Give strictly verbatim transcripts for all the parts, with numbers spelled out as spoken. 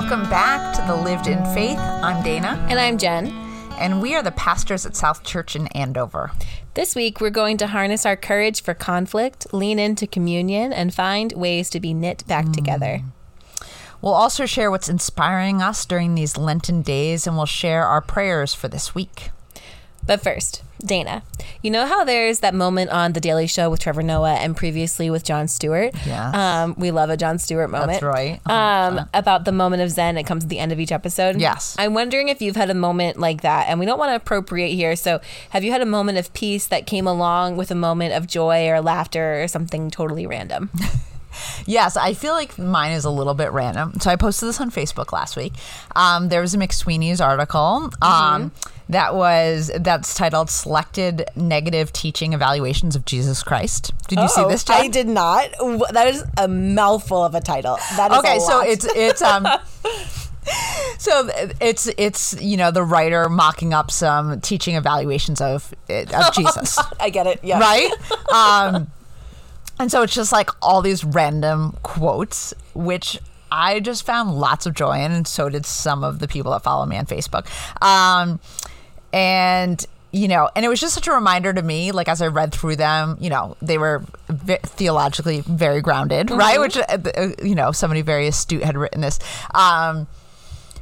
Welcome back to The Lived-In Faith. I'm Dana. And I'm Jenn. And we are the pastors at South Church in Andover. This week, we're going to harness our courage for conflict, lean into communion, and find ways to be knit back mm. together. We'll also share what's inspiring us during these Lenten days, and we'll share our prayers for this week. But first, Dana, you know how there's that moment on The Daily Show with Trevor Noah and previously with Jon Stewart? Yes. Um, we love a Jon Stewart moment. That's right. Oh, um, uh. About the moment of Zen. It comes at the end of each episode. Yes. I'm wondering if you've had a moment like that, and we don't want to appropriate here. So have you had a moment of peace that came along with a moment of joy or laughter or something totally random? Yes, I feel like mine is a little bit random. So I posted this on Facebook last week. Um, there was a McSweeney's article um, mm-hmm. that was that's titled "Selected Negative Teaching Evaluations of Jesus Christ." Did you oh, see this, Jen? I did not. That is a mouthful of a title. That is okay. A lot. So it's it's um. So it's it's you know the writer mocking up some teaching evaluations of of oh, Jesus. God. I get it. Yeah. Right. Um, And so it's just like all these random quotes, which I just found lots of joy in, and so did some of the people that follow me on Facebook. Um, and, you know, and it was just such a reminder to me, like as I read through them, you know, they were v- theologically very grounded, mm-hmm. right? Which, uh, you know, somebody very astute had written this. Um,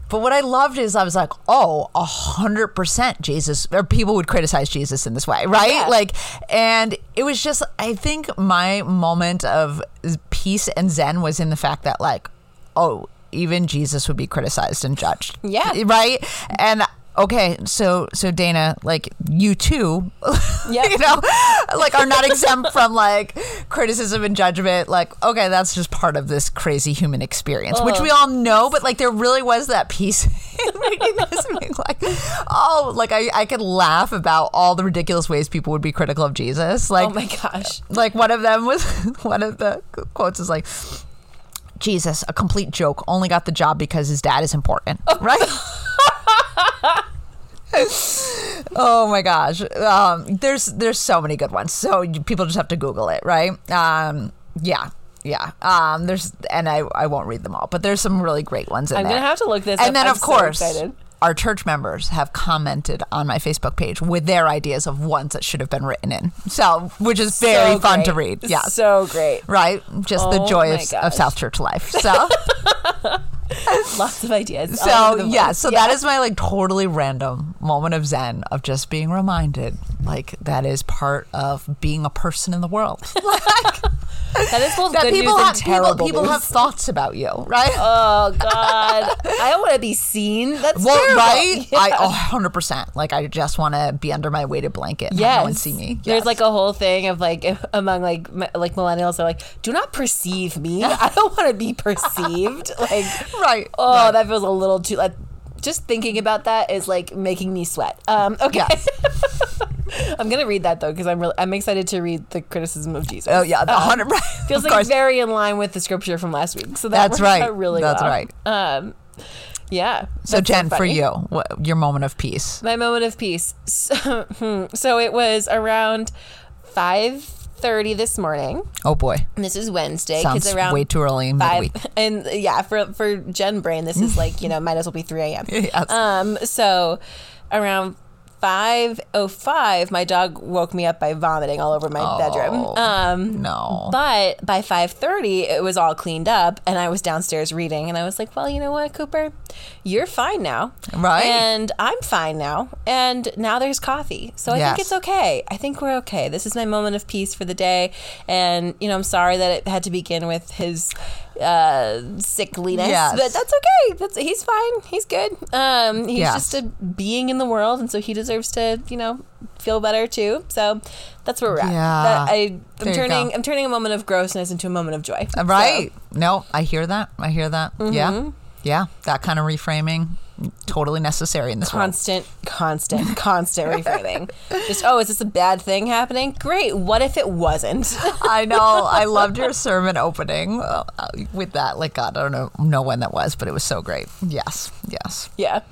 but what I loved is I was like, oh, one hundred percent Jesus, or people would criticize Jesus in this way, right? Yeah. Like, and it was just, I think my moment of peace and Zen was in the fact that like, oh, even Jesus would be criticized and judged. Yeah. Right? And okay, so so Dana, like you too, yep. you know, like are not exempt from like criticism and judgment. Like, okay, that's just part of this crazy human experience, oh. which we all know. But like, there really was that piece in reading this, being like, oh, like I I could laugh about all the ridiculous ways people would be critical of Jesus. Like, oh my gosh, like one of them was one of the quotes is like, Jesus, a complete joke, only got the job because his dad is important, oh. right? Oh my gosh, um, there's there's so many good ones. So you, people just have to Google it, right? Um, yeah, yeah. Um, there's and I, I won't read them all, but there's some really great ones in there. I'm gonna have to look this up. And then of course, our church members have commented on my Facebook page with their ideas of ones that should have been written in. So which is very fun to read. Yeah, so great, right? Just the joy of, of South Church life. So. Lots of ideas. So yeah, so yeah. that is my like totally random moment of Zen of just being reminded like that is part of being a person in the world. Like, that is both that good people news have, and terrible people, people news. Have thoughts about you, right? Oh God, I don't want to be seen. That's well, terrible. Right? Yeah. I one hundred percent. Like I just want to be under my weighted blanket. Yes. And no one see me. Yes. There's like a whole thing of like among like like millennials are like, do not perceive me. I don't want to be perceived. Like. Right. Oh, right. That feels a little too. Like, just thinking about that is like making me sweat. Um, okay. Yes. I'm gonna read that though because I'm really I'm excited to read the criticism of Jesus. Oh yeah, the hundred um, feels like course. Very in line with the scripture from last week. So that that's right. Out really, that's well. Right. Um, yeah. So Jen, so for you, what, your moment of peace. My moment of peace. So, so it was around five. thirty this morning. Oh boy, this is Wednesday. Sounds around way too early in midweek. And yeah, for for Jen brain, this is like you know might as well be three a.m. Yes. Um, so around five oh five, my dog woke me up by vomiting all over my oh, bedroom. Um, no. But by five thirty, it was all cleaned up, and I was downstairs reading, and I was like, well, you know what, Cooper, you're fine now, right? And I'm fine now, and now there's coffee, so I yes. think it's okay. I think we're okay. This is my moment of peace for the day, and you know, I'm sorry that it had to begin with his uh, sickliness, yes. but that's okay. That's he's fine. He's good. Um, he's yes. just a being in the world, and so he deserves. To you know feel better too, so that's where we're at. Yeah. That I, I'm turning I'm turning a moment of grossness into a moment of joy. Right? So. No, I hear that. I hear that. Mm-hmm. Yeah, yeah. That kind of reframing, totally necessary in this constant, world. Constant, constant, constant reframing. Just oh, is this a bad thing happening? Great. What if it wasn't? I know. I loved your sermon opening with that. Like God, I don't know know when that was, but it was so great. Yes, yes, yeah.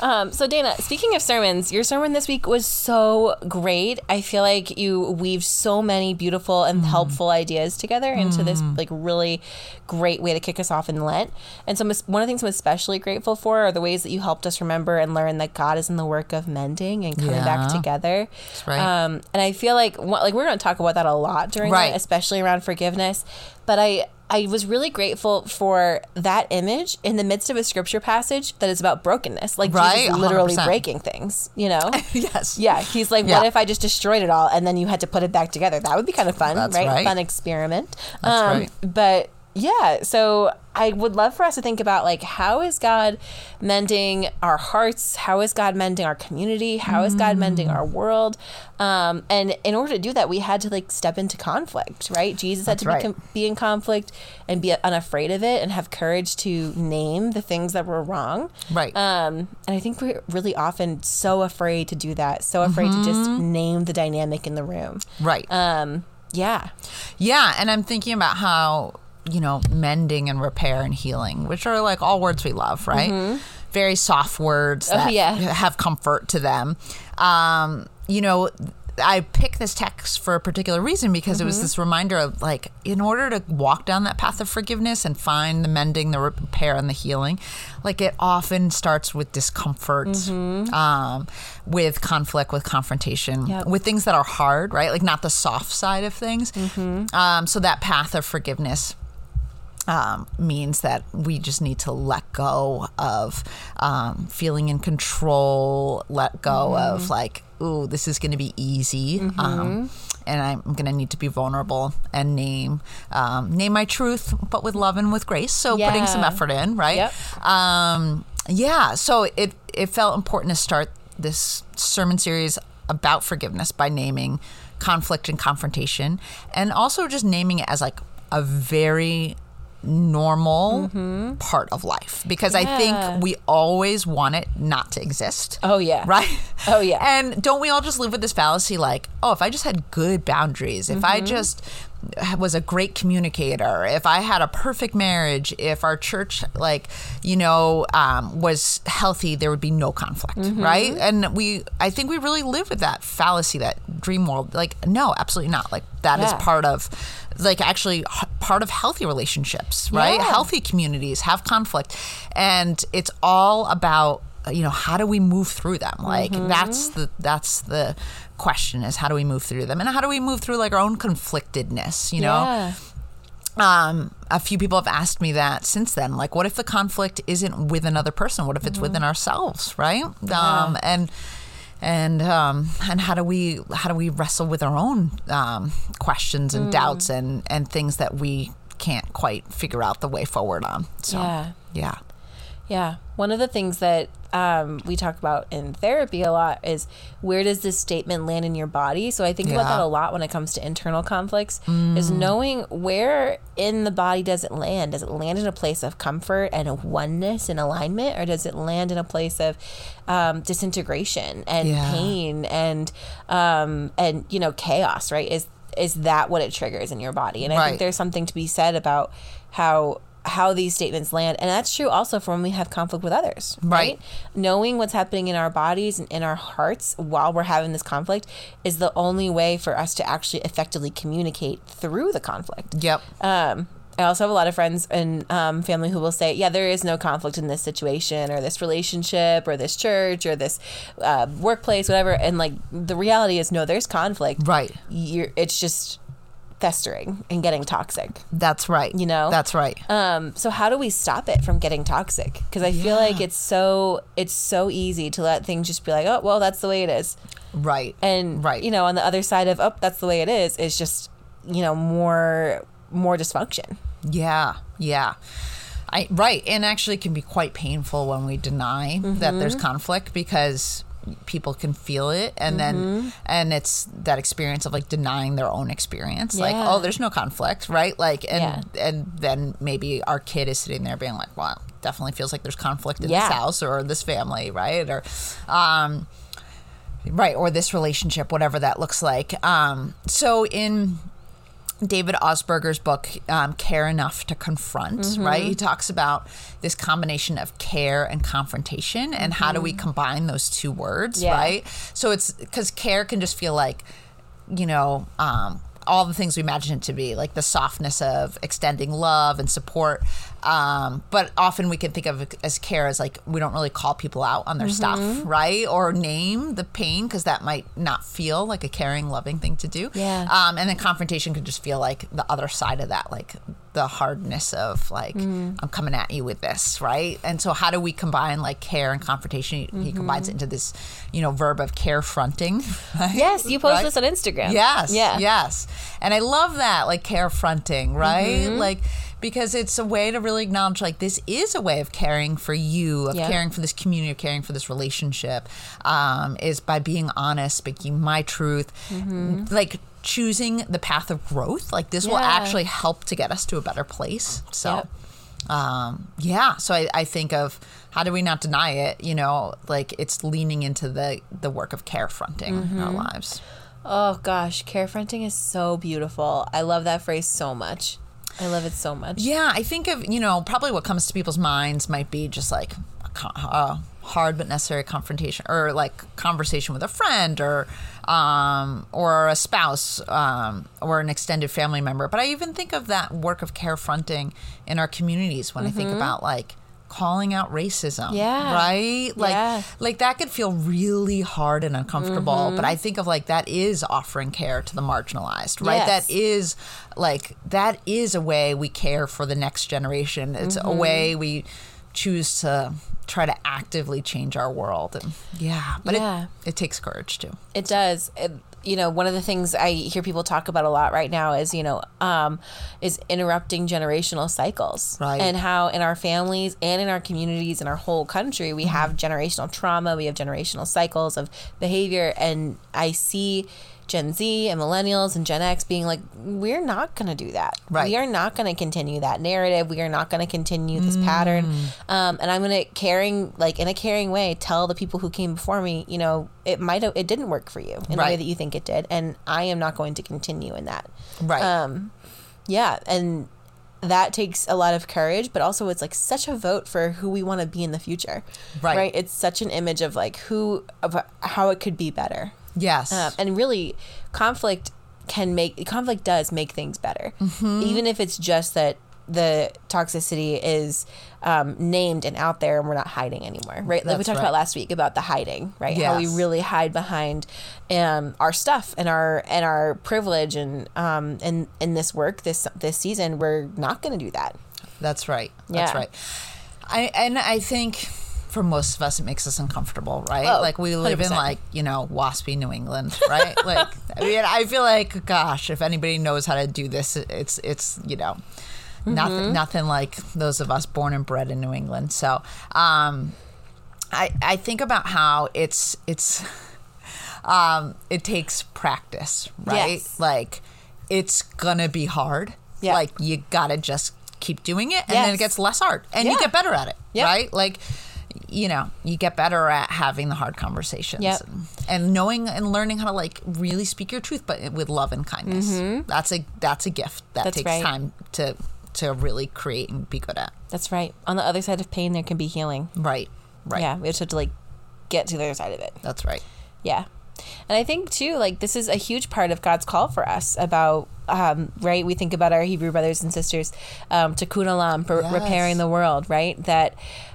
Um, so Dana, speaking of sermons, your sermon this week was so great. I feel like you weaved so many beautiful and mm. helpful ideas together into mm. this like really great way to kick us off in Lent. And so one of the things I'm especially grateful for are the ways that you helped us remember and learn that God is in the work of mending and coming yeah. back together. That's right. Um, and I feel like like we're going to talk about that a lot during right. that, especially around forgiveness. But I I was really grateful for that image in the midst of a scripture passage that is about brokenness. Like right? Jesus literally one hundred percent breaking things, you know? Yes. Yeah. He's like, yeah. what if I just destroyed it all and then you had to put it back together? That would be kind of fun, right? right? Fun experiment. That's um, right. But yeah, so I would love for us to think about like, how is God mending our hearts? How is God mending our community? How is God mending our world? Um, and in order to do that, we had to like step into conflict, right? Jesus That's had to right. be, com- be in conflict and be unafraid of it and have courage to name the things that were wrong. Right. Um, and I think we're really often so afraid to do that. So afraid mm-hmm. to just name the dynamic in the room. Right. Um, yeah. Yeah. And I'm thinking about how, you know, mending and repair and healing, which are like all words we love, right? Mm-hmm. Very soft words that oh, yeah. have comfort to them. Um, you know, I picked this text for a particular reason because mm-hmm. it was this reminder of like, in order to walk down that path of forgiveness and find the mending, the repair, and the healing, like it often starts with discomfort, mm-hmm. um, with conflict, with confrontation, yep. with things that are hard, right? Like not the soft side of things. Mm-hmm. Um, so that path of forgiveness Um, means that we just need to let go of um, feeling in control, let go mm. of like, ooh, this is going to be easy. Mm-hmm. Um, and I'm going to need to be vulnerable and name um, name my truth, but with love and with grace. So yeah. putting some effort in, right? Yep. Um, yeah. So it, it felt important to start this sermon series about forgiveness by naming conflict and confrontation, and also just naming it as like a very normal mm-hmm. part of life, because yeah. I think we always want it not to exist. Oh yeah. Right? Oh yeah. And don't we all just live with this fallacy like, oh, if I just had good boundaries, mm-hmm. if I just was a great communicator, if I had a perfect marriage, if our church like, you know, um, was healthy, there would be no conflict, mm-hmm. right? And we, I think we really live with that fallacy, that dream world. Like, no, absolutely not. Like that yeah. is part of, like actually h- part of healthy relationships, right? Yeah. Healthy communities have conflict, and it's all about, you know, how do we move through them? Like mm-hmm. that's the, that's the question, is how do we move through them, and how do we move through like our own conflictedness, you know? Yeah. Um, a few people have asked me that since then, like, what if the conflict isn't with another person? What if it's mm-hmm. within ourselves, right? Yeah. Um, and, and, um, and how do we, how do we wrestle with our own, um, questions and mm. doubts and, and things that we can't quite figure out the way forward on. So, yeah. Yeah. Yeah. One of the things that um, we talk about in therapy a lot is, where does this statement land in your body? So I think yeah. about that a lot when it comes to internal conflicts, mm. is knowing where in the body does it land? Does it land in a place of comfort and a oneness and alignment, or does it land in a place of um, disintegration and yeah. pain and um, and you know, chaos? Right? Is is that what it triggers in your body? And I right. think there's something to be said about how. how these statements land. And that's true also for when we have conflict with others, right? right? Knowing what's happening in our bodies and in our hearts while we're having this conflict is the only way for us to actually effectively communicate through the conflict. Yep. Um, I also have a lot of friends and um, family who will say, yeah, there is no conflict in this situation or this relationship or this church or this uh, workplace, whatever. And like, the reality is, no, there's conflict. Right. You're, it's just festering and getting toxic. That's right. You know? That's right. Um, so how do we stop it from getting toxic? Because I yeah. feel like it's so it's so easy to let things just be like, oh, well, that's the way it is. Right. And, right. you know, on the other side of, oh, that's the way it is, is just, you know, more more dysfunction. Yeah. Yeah. I right. And actually can be quite painful when we deny mm-hmm. that there's conflict, because people can feel it, and mm-hmm. then and it's that experience of like denying their own experience, yeah. like, oh, there's no conflict, right? Like, and yeah. and then maybe our kid is sitting there being like, well, it definitely feels like there's conflict in yeah. this house or this family, right? Or um right or this relationship, whatever that looks like. Um so in David Osberger's book, um, Care Enough to Confront, mm-hmm. right? He talks about this combination of care and confrontation and mm-hmm. how do we combine those two words, yeah. right? So it's, because care can just feel like, you know, um, all the things we imagine it to be, like the softness of extending love and support. Um, but often we can think of it as care as like, we don't really call people out on their mm-hmm. stuff, right? Or name the pain, because that might not feel like a caring, loving thing to do. Yeah. Um, and then confrontation could just feel like the other side of that, like the hardness of like, mm. I'm coming at you with this, right? And so how do we combine like care and confrontation? He mm-hmm. combines it into this, you know, verb of care fronting. Right? Yes, you post right? this on Instagram. Yes, yeah. yes. And I love that, like care fronting, right? Mm-hmm. Like, because it's a way to really acknowledge, like, this is a way of caring for you, of yep. caring for this community, of caring for this relationship, um, is by being honest, speaking my truth, mm-hmm. like, choosing the path of growth. Like, this yeah. will actually help to get us to a better place. So, yep. um, yeah. So I, I think of, how do we not deny it? You know, like, it's leaning into the, the work of care fronting mm-hmm. in our lives. Oh, gosh. Care fronting is so beautiful. I love that phrase so much. I love it so much. Yeah, I think of, you know, probably what comes to people's minds might be just like a hard but necessary confrontation, or like conversation with a friend, or um, or a spouse, um, or an extended family member. But I even think of that work of care fronting in our communities when mm-hmm. I think about like calling out racism, yeah, right? Like, yeah. like that could feel really hard and uncomfortable. Mm-hmm. But I think of like that is offering care to the marginalized, right? Yes. That is like that is a way we care for the next generation. It's mm-hmm. a way we choose to try to actively change our world. And yeah, but yeah. It, it takes courage too. It does. It, you know, one of the things I hear people talk about a lot right now is, you know, um, is interrupting generational cycles, right? And how in our families and in our communities, in our whole country, we mm-hmm. have generational trauma, we have generational cycles of behavior. And I see Gen Z and millennials and Gen X being like, we're not going to do that. Right. We are not going to continue that narrative. We are not going to continue this mm. pattern. Um, and I'm going to caring, like in a caring way, tell the people who came before me, you know, it might have, it didn't work for you in right. the way that you think it did. And I am not going to continue in that. Right. Um, yeah. And that takes a lot of courage, but also it's like such a vote for who we want to be in the future. Right. Right. It's such an image of like who, of how it could be better. Yes. Um, and really, conflict can make, conflict does make things better. Mm-hmm. Even if it's just that the toxicity is um, named and out there and we're not hiding anymore, right? That's like we talked right. about last week about the hiding, right? Yes. How we really hide behind um, our stuff and our and our privilege, and um and in this work, this this season, we're not going to do that. That's right. Yeah. That's right. I and I think... for most of us, it makes us uncomfortable, right? Oh, like we live one hundred percent in like, you know, waspy New England, right? Like, I mean, I feel like, gosh, if anybody knows how to do this, it's, it's you know, mm-hmm. nothing nothing like those of us born and bred in New England. So um, I, I think about how it's, it's um, it takes practice, right? Yes. Like, it's gonna be hard. Yeah. Like, you gotta just keep doing it, and yes. then it gets less hard, and yeah. you get better at it, yep. right? Like, you know, you get better at having the hard conversations yep. and, and knowing and learning how to like really speak your truth, but with love and kindness. Mm-hmm. That's a that's a gift that that's takes right. time to to really create and be good at. That's right. On the other side of pain, there can be healing. Right. Right. Yeah. We just have to like get to the other side of it. That's right. Yeah. And I think too, like this is a huge part of God's call for us about, um, right? We think about our Hebrew brothers and sisters, um, tikkun olam, yes. repairing the world, right? That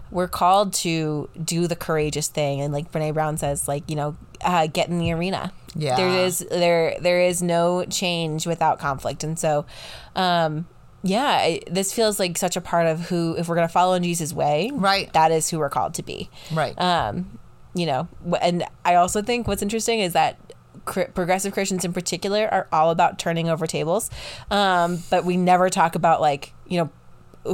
we're called to do the courageous thing. And like Brene Brown says, like, you know, uh, get in the arena. Yeah. There is, there, there is no change without conflict. And so, um, yeah, it, this feels like such a part of who, if we're going to follow in Jesus' way, right. that is who we're called to be. Right. Um, you know, and I also think what's interesting is that progressive Christians in particular are all about turning over tables. Um, but we never talk about like, you know,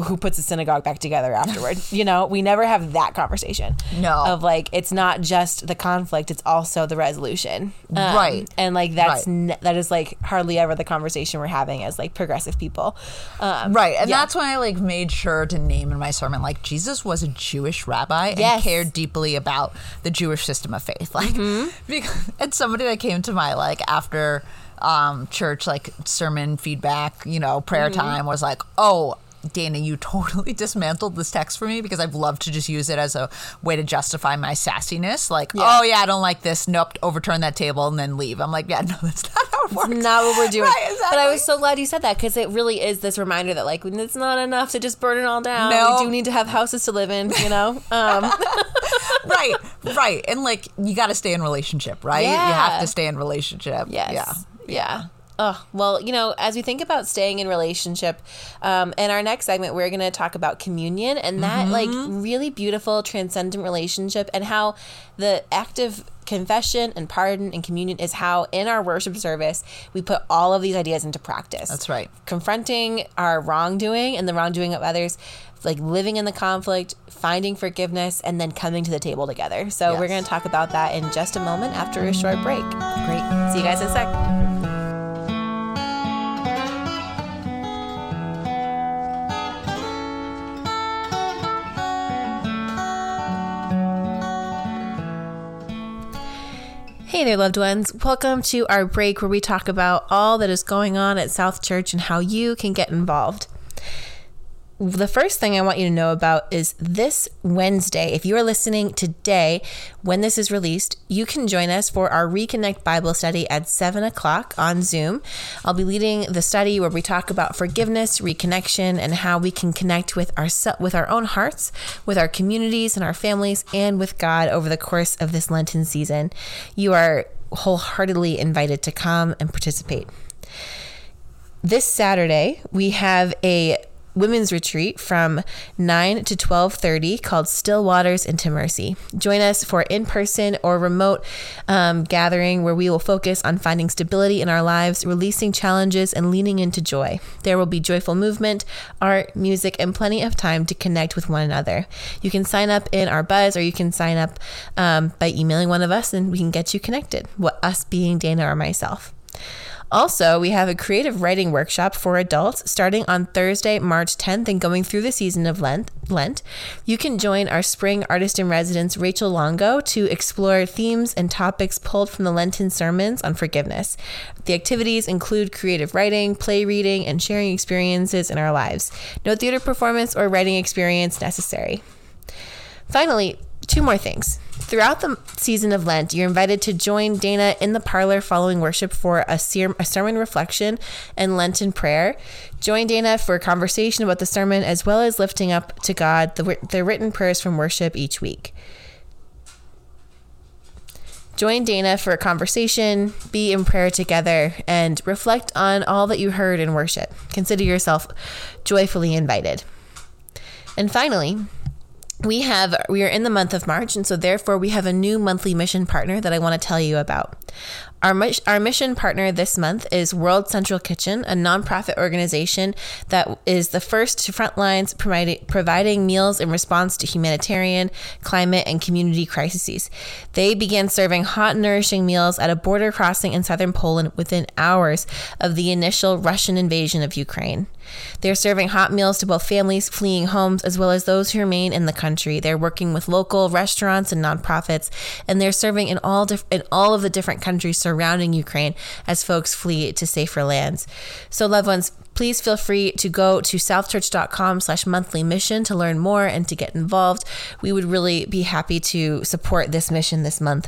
who puts the synagogue back together afterward. You know, we never have that conversation. No. Of like, it's not just the conflict, it's also the resolution. Um, right. And like, that's, right. ne- that is like hardly ever the conversation we're having as like progressive people. Um, right. And yeah. that's why I like made sure to name in my sermon, like Jesus was a Jewish rabbi yes. and cared deeply about the Jewish system of faith. Like, mm-hmm. because, and somebody that came to my, like after um, church, like sermon feedback, you know, prayer mm-hmm. time, was like, oh, Dana, you totally dismantled this text for me, because I've loved to just use it as a way to justify my sassiness. Like, yeah. oh, yeah, I don't like this. Nope. Overturn that table and then leave. I'm like, yeah, no, that's not how it works. It's not what we're doing. Right, exactly. But I was so glad you said that, because it really is this reminder that, like, it's not enough to just burn it all down. No. We do need to have houses to live in, you know? Um. Right, right. And, like, you got to stay in relationship, right? Yeah. You have to stay in relationship. Yes. Yeah. Yeah. Oh, well, you know, as we think about staying in relationship, um, in our next segment, we're going to talk about communion and that, mm-hmm. like, really beautiful, transcendent relationship, and how the act of confession and pardon and communion is how, in our worship service, we put all of these ideas into practice. That's right. Confronting our wrongdoing and the wrongdoing of others, like living in the conflict, finding forgiveness, and then coming to the table together. So yes. we're going to talk about that in just a moment after a short break. Great. See you guys in a sec. Hey there, loved ones. Welcome to our break, where we talk about all that is going on at South Church and how you can get involved. The first thing I want you to know about is this Wednesday, if you are listening today, when this is released, you can join us for our Reconnect Bible study at seven o'clock on Zoom. I'll be leading the study where we talk about forgiveness, reconnection, and how we can connect with our, with our own hearts, with our communities and our families, and with God over the course of this Lenten season. You are wholeheartedly invited to come and participate. This Saturday, we have a women's retreat from nine to twelve thirty called Still Waters into Mercy. Join us for in-person or remote um, gathering where we will focus on finding stability in our lives, releasing challenges, and leaning into joy. There will be joyful movement, art, music, and plenty of time to connect with one another. You can sign up in our buzz, or you can sign up um, by emailing one of us, and we can get you connected. What, us being Dana or myself. Also, we have a creative writing workshop for adults starting on Thursday, March tenth, and going through the season of Lent. Lent. You can join our spring artist-in-residence, Rachel Longo, to explore themes and topics pulled from the Lenten sermons on forgiveness. The activities include creative writing, play reading, and sharing experiences in our lives. No theater performance or writing experience necessary. Finally, two more things. Throughout the season of Lent, you're invited to join Dana in the parlor following worship for a sermon reflection and Lenten prayer. Join Dana for a conversation about the sermon, as well as lifting up to God the, the written prayers from worship each week. Join Dana for a conversation, be in prayer together, and reflect on all that you heard in worship. Consider yourself joyfully invited. And finally, We have we are in the month of March, and so therefore we have a new monthly mission partner that I want to tell you about. Our, our mission partner this month is World Central Kitchen, a nonprofit organization that is the first to front lines providing, providing meals in response to humanitarian, climate, and community crises. They began serving hot, nourishing meals at a border crossing in southern Poland within hours of the initial Russian invasion of Ukraine. They're serving hot meals to both families fleeing homes as well as those who remain in the country. They're working with local restaurants and nonprofits, and they're serving in all diff- in all of the different countries surrounding Ukraine as folks flee to safer lands. So, loved ones, please feel free to go to southchurch.com slash monthly mission to learn more and to get involved. We would really be happy to support this mission this month.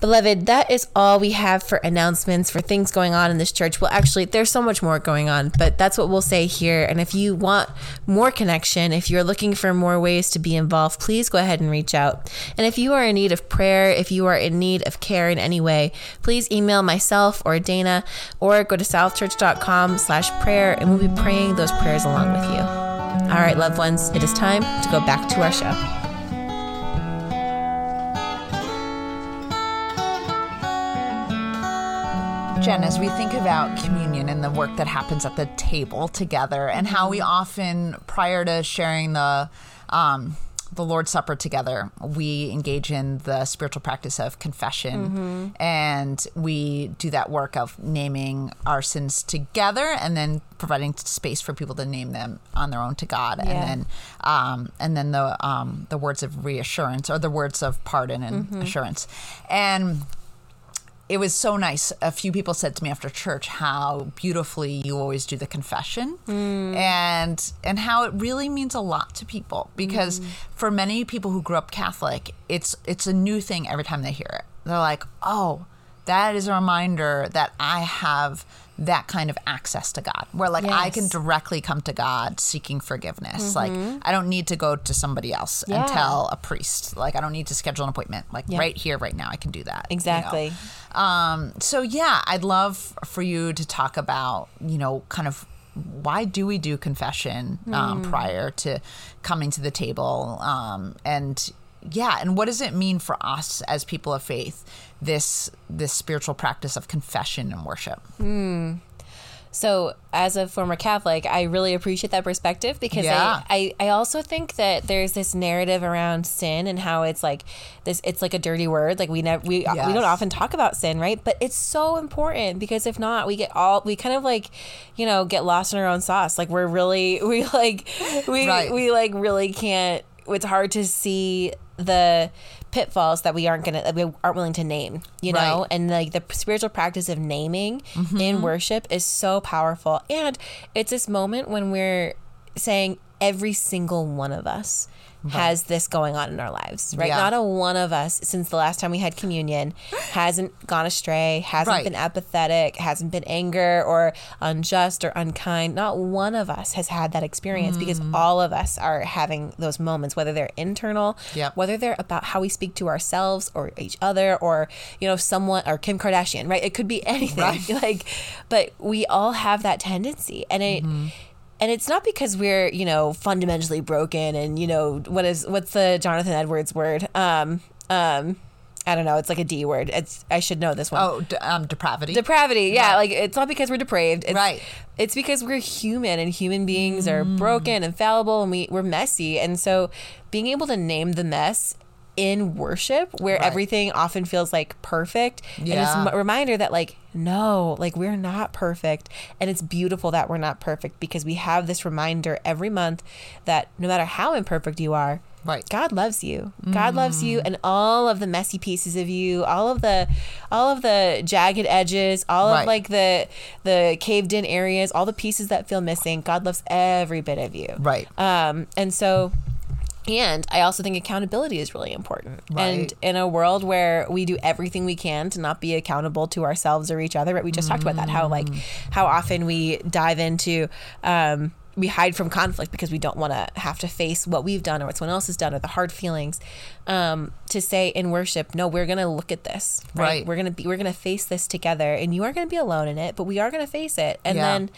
Beloved, that is all we have for announcements, for things going on in this church. Well, actually, there's so much more going on, but that's what we'll say here. And if you want more connection, if you're looking for more ways to be involved, please go ahead and reach out. And if you are in need of prayer, if you are in need of care in any way, please email myself or Dana, or go to southchurch.com slash prayer, and we'll be praying those prayers along with you. All right, loved ones, it is time to go back to our show. Jen, as we think about communion and the work that happens at the table together, and how we often, prior to sharing the um, the Lord's Supper together, we engage in the spiritual practice of confession, mm-hmm. and we do that work of naming our sins together, and then providing space for people to name them on their own to God, yeah. and then um, and then the um, the words of reassurance, or the words of pardon and mm-hmm. assurance, and. it was so nice. A few people said to me after church how beautifully you always do the confession mm. and and how it really means a lot to people, because mm. for many people who grew up Catholic, it's it's a new thing every time they hear it. They're like, oh, that is a reminder that I have that kind of access to God, where like yes. I can directly come to God seeking forgiveness. Mm-hmm. Like I don't need to go to somebody else yeah. and tell a priest. Like I don't need to schedule an appointment. Like yeah. right here, right now, I can do that. Exactly. You know? Um, so yeah, I'd love for you to talk about, you know, kind of why do we do confession um, mm. prior to coming to the table, um, and yeah, and what does it mean for us as people of faith, this this spiritual practice of confession and worship? Mm. So as a former Catholic, I really appreciate that perspective, because yeah. I, I, I also think that there's this narrative around sin and how it's like this, it's like a dirty word. Like we never, we, yes. we don't often talk about sin, right? But it's so important, because if not, we get all, we kind of like, you know, get lost in our own sauce. Like we're really, we like, we, right. we like really can't, it's hard to see the pitfalls that we aren't gonna, that we aren't willing to name, you know, right. and like the spiritual practice of naming mm-hmm. in worship is so powerful, and it's this moment when we're saying every single one of us right. has this going on in our lives, right? Yeah. Not a one of us since the last time we had communion hasn't gone astray, hasn't right. been apathetic, hasn't been anger or unjust or unkind. Not one of us has had that experience mm. because all of us are having those moments, whether they're internal, yep. whether they're about how we speak to ourselves or each other, or, you know, someone or Kim Kardashian, right? It could be anything right. like, but we all have that tendency, and it, mm-hmm. and it's not because we're, you know, fundamentally broken and, you know, what is, what's the Jonathan Edwards word? Um, um, I don't know. It's like a D word. It's, I should know this one. Oh, d- um, depravity. Depravity. Yeah. Right. Like it's not because we're depraved. It's, right. It's because we're human, and human beings mm. are broken and fallible, and we, we're messy. And so being able to name the mess in worship, where right. everything often feels like perfect, yeah. and it's a reminder that like, no, like we're not perfect, and it's beautiful that we're not perfect, because we have this reminder every month that no matter how imperfect you are, right. God loves you. God mm. loves you, and all of the messy pieces of you, all of the, all of the jagged edges, all right. of like the the caved in areas, all the pieces that feel missing. God loves every bit of you. Right. Um. And so. And I also think accountability is really important. Right. And in a world where we do everything we can to not be accountable to ourselves or each other, right? We just mm. talked about that, how like how often we dive into, um, we hide from conflict because we don't want to have to face what we've done or what someone else has done or the hard feelings. Um, to say in worship, no, we're going to look at this, right? right? We're going to be, we're going to face this together, and you aren't going to be alone in it, but we are going to face it. And yeah. then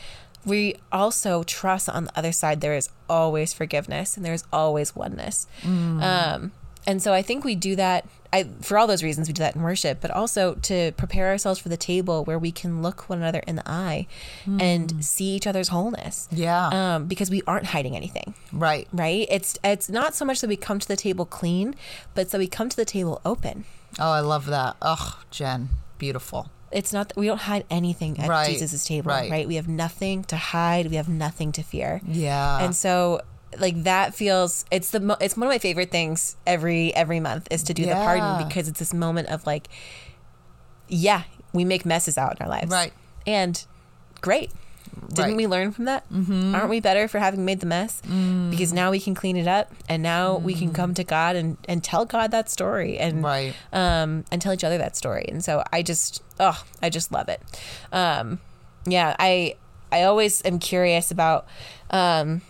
we also trust on the other side there is always forgiveness and there's always oneness. Mm. Um, and so I think we do that, I, for all those reasons we do that in worship, but also to prepare ourselves for the table where we can look one another in the eye mm. and see each other's wholeness. Yeah. Um, because we aren't hiding anything. Right. Right? It's, it's not so much that we come to the table clean, but so we come to the table open. Oh, I love that. Oh, Jen, beautiful. It's not that we don't hide anything at right, Jesus' table, right. right? We have nothing to hide. We have nothing to fear. Yeah. And so like that feels, it's the mo- it's one of my favorite things every every month is to do yeah. the pardon, because it's this moment of like, yeah, we make messes out in our lives. Right. And great. Didn't right. we learn from that? Mm-hmm. Aren't we better for having made the mess? Mm. Because now we can clean it up, and now mm. we can come to God and, and tell God that story, and right. um and tell each other that story. And so I just oh I just love it. Um, yeah, I I always am curious about um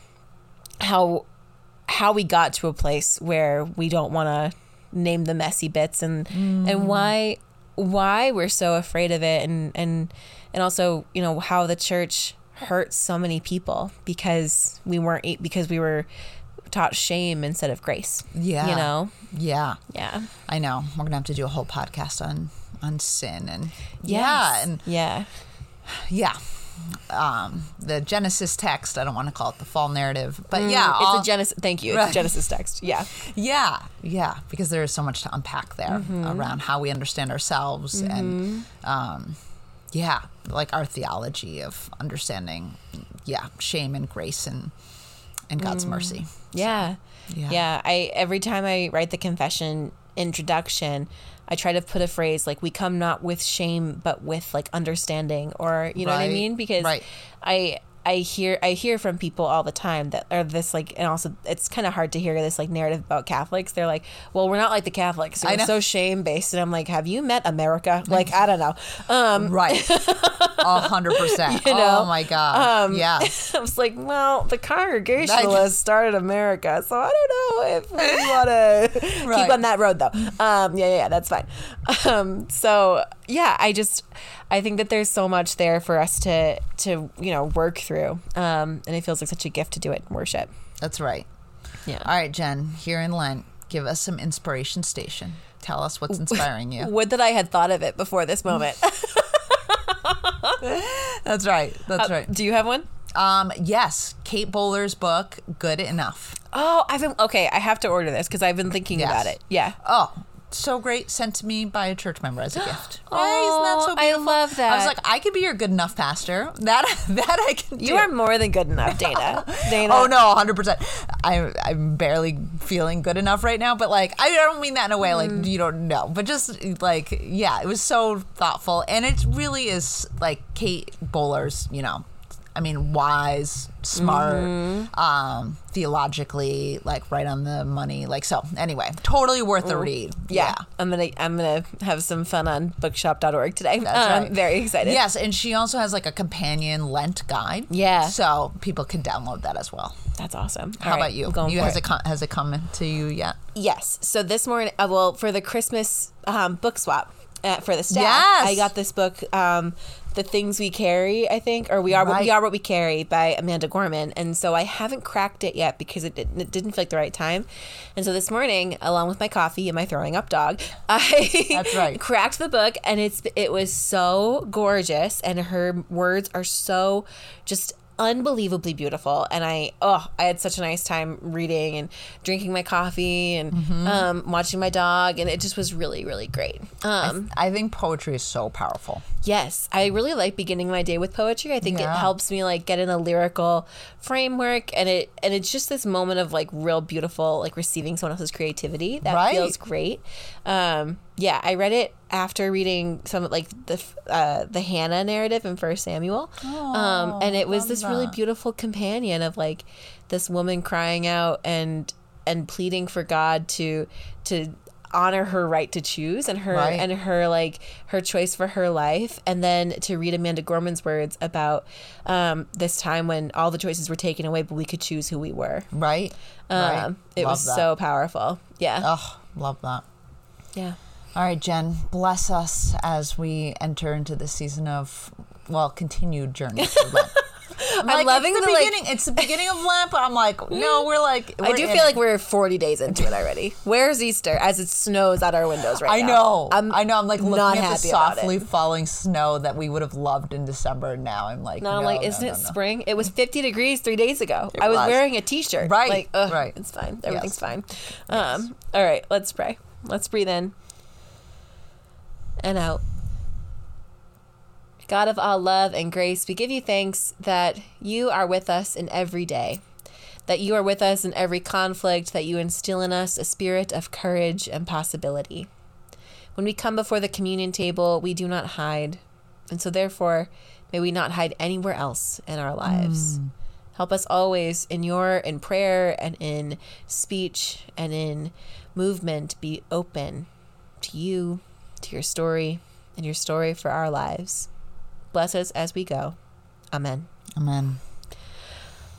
how how we got to a place where we don't want to name the messy bits, and mm. and why why we're so afraid of it, and and. And also, you know, how the church hurts so many people because we weren't, because we were taught shame instead of grace. Yeah. You know? Yeah. Yeah. I know. We're going to have to do a whole podcast on, on sin and yes. yeah. And yeah. Yeah. Um, the Genesis text. I don't want to call it the fall narrative, but mm, yeah, all, it's a Genesis. Thank you. It's right. a Genesis text. Yeah, yeah, yeah. Because there is so much to unpack there mm-hmm. around how we understand ourselves mm-hmm. and, um, yeah, like our theology of understanding, yeah, shame and grace and and God's mm. mercy. Yeah. So, yeah, yeah. I every time I write the confession, introduction, I try to put a phrase like, we come not with shame, but with like understanding, or, you know right. what I mean? Because right. I, I hear, I hear from people all the time that are this like, and also it's kind of hard to hear this like narrative about Catholics. They're like, well, we're not like the Catholics. We're so shame based. And I'm like, have you met America? Like, I don't know. Um, right. A hundred percent. Oh my God. Um, yeah. I was like, well, the Congregationalists started America. So I don't know if we want to right. keep on that road though. Um, yeah, yeah, yeah, that's fine. Um, so yeah, I just, I think that there's so much there for us to, to, you know, work through. Um, and it feels like such a gift to do it in worship. That's right. Yeah. All right, Jen, here in Lent, give us some inspiration station. Tell us what's inspiring you. Would that I had thought of it before this moment. That's right. That's uh, right. Do you have one? Um, yes. Kate Bowler's book, Good Enough. Oh, I've been, okay. I have to order this because I've been thinking yes. about it. Yeah. Oh, so great, sent to me by a church member as a gift. Oh, isn't that so beautiful? I love that. I was like, I could be your good enough pastor. That that I can do. You are more than good enough, Dana. Dana. Oh, no, one hundred percent. I'm, I'm barely feeling good enough right now, but like, I don't mean that in a way like mm. you don't know, but just like, yeah, it was so thoughtful. And it really is like Kate Bowler's, you know, I mean, wise, smart, mm-hmm. um, theologically, like right on the money. Like, so anyway, totally worth a read. Yeah. yeah. I'm going to, I'm going to have some fun on bookshop dot org today. That's um, right. I'm very excited. Yes. And she also has like a companion Lent guide. Yeah. So people can download that as well. That's awesome. How All about right, you? Going you has it. it has it come to you yet? Yes. So this morning, uh, well, for the Christmas um, book swap uh, for the staff, yes. I got this book, um, The Things We Carry, I think, or We Are right. What We Are What We Carry by Amanda Gorman. And so I haven't cracked it yet because it, did, it didn't feel like the right time. And so this morning, along with my coffee and my throwing up dog, I That's right. cracked the book, and it's it was so gorgeous, and her words are so just unbelievably beautiful, and I oh I had such a nice time reading and drinking my coffee and mm-hmm. um, watching my dog, and it just was really really great. Um, I, th- I think poetry is so powerful. Yes, I really like beginning my day with poetry. I think yeah. it helps me like get in a lyrical framework, and it and it's just this moment of like real beautiful like receiving someone else's creativity that right. feels great. Um, yeah, I read it after reading some of like the uh, the Hannah narrative in First Samuel, oh, um, and it was this that. really beautiful companion of like this woman crying out and and pleading for God to to honor her right to choose and her right. and her like her choice for her life, and then to read Amanda Gorman's words about um, this time when all the choices were taken away, but we could choose who we were. Right. Um, right. It love was that. so powerful. Yeah. Oh, love that. Yeah. All right, Jen, bless us as we enter into the season of, well, continued journey through Lent. I'm, I'm like, loving the, the beginning. Like, it's the beginning of Lent, but I'm like, no, we're like. We're I do feel it. like we're forty days into it already. Where's Easter? As it snows out our windows right I now. I know. I'm I know. I'm like looking not at the softly falling snow that we would have loved in December. And now I'm like, now no, I'm like, no, isn't no, it no. spring? It was fifty degrees three days ago. It I was, was wearing a t-shirt. Right. Like, ugh, right. It's fine. Everything's yes. fine. Um. Yes. All right. Let's pray. Let's breathe in. And out. God of all love and grace, we give you thanks that you are with us in every day, that you are with us in every conflict, that you instill in us a spirit of courage and possibility. When we come before the communion table, we do not hide, and so therefore may we not hide anywhere else in our lives. Mm. Help us always in your in prayer and in speech and in movement be open to you, to your story and your story for our lives. Bless us as we go. Amen. Amen.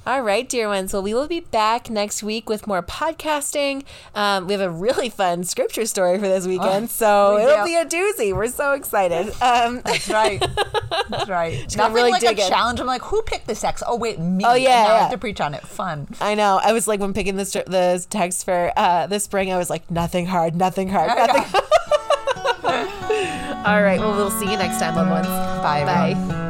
All right, dear ones. Well, we will be back next week with more podcasting. Um, we have a really fun scripture story for this weekend, oh, so we it'll do. be a doozy. We're so excited. Um, That's right. That's right. It's not really like a it. challenge. I'm like, who picked this text? Oh, wait, me. Oh, yeah. And now yeah. I have to preach on it. Fun. I know. I was like, when picking this, this text for uh, this spring, I was like, nothing hard, nothing hard, oh, nothing yeah. hard. All right. Well, we'll see you next time, loved ones. Bye. Bye. Everyone.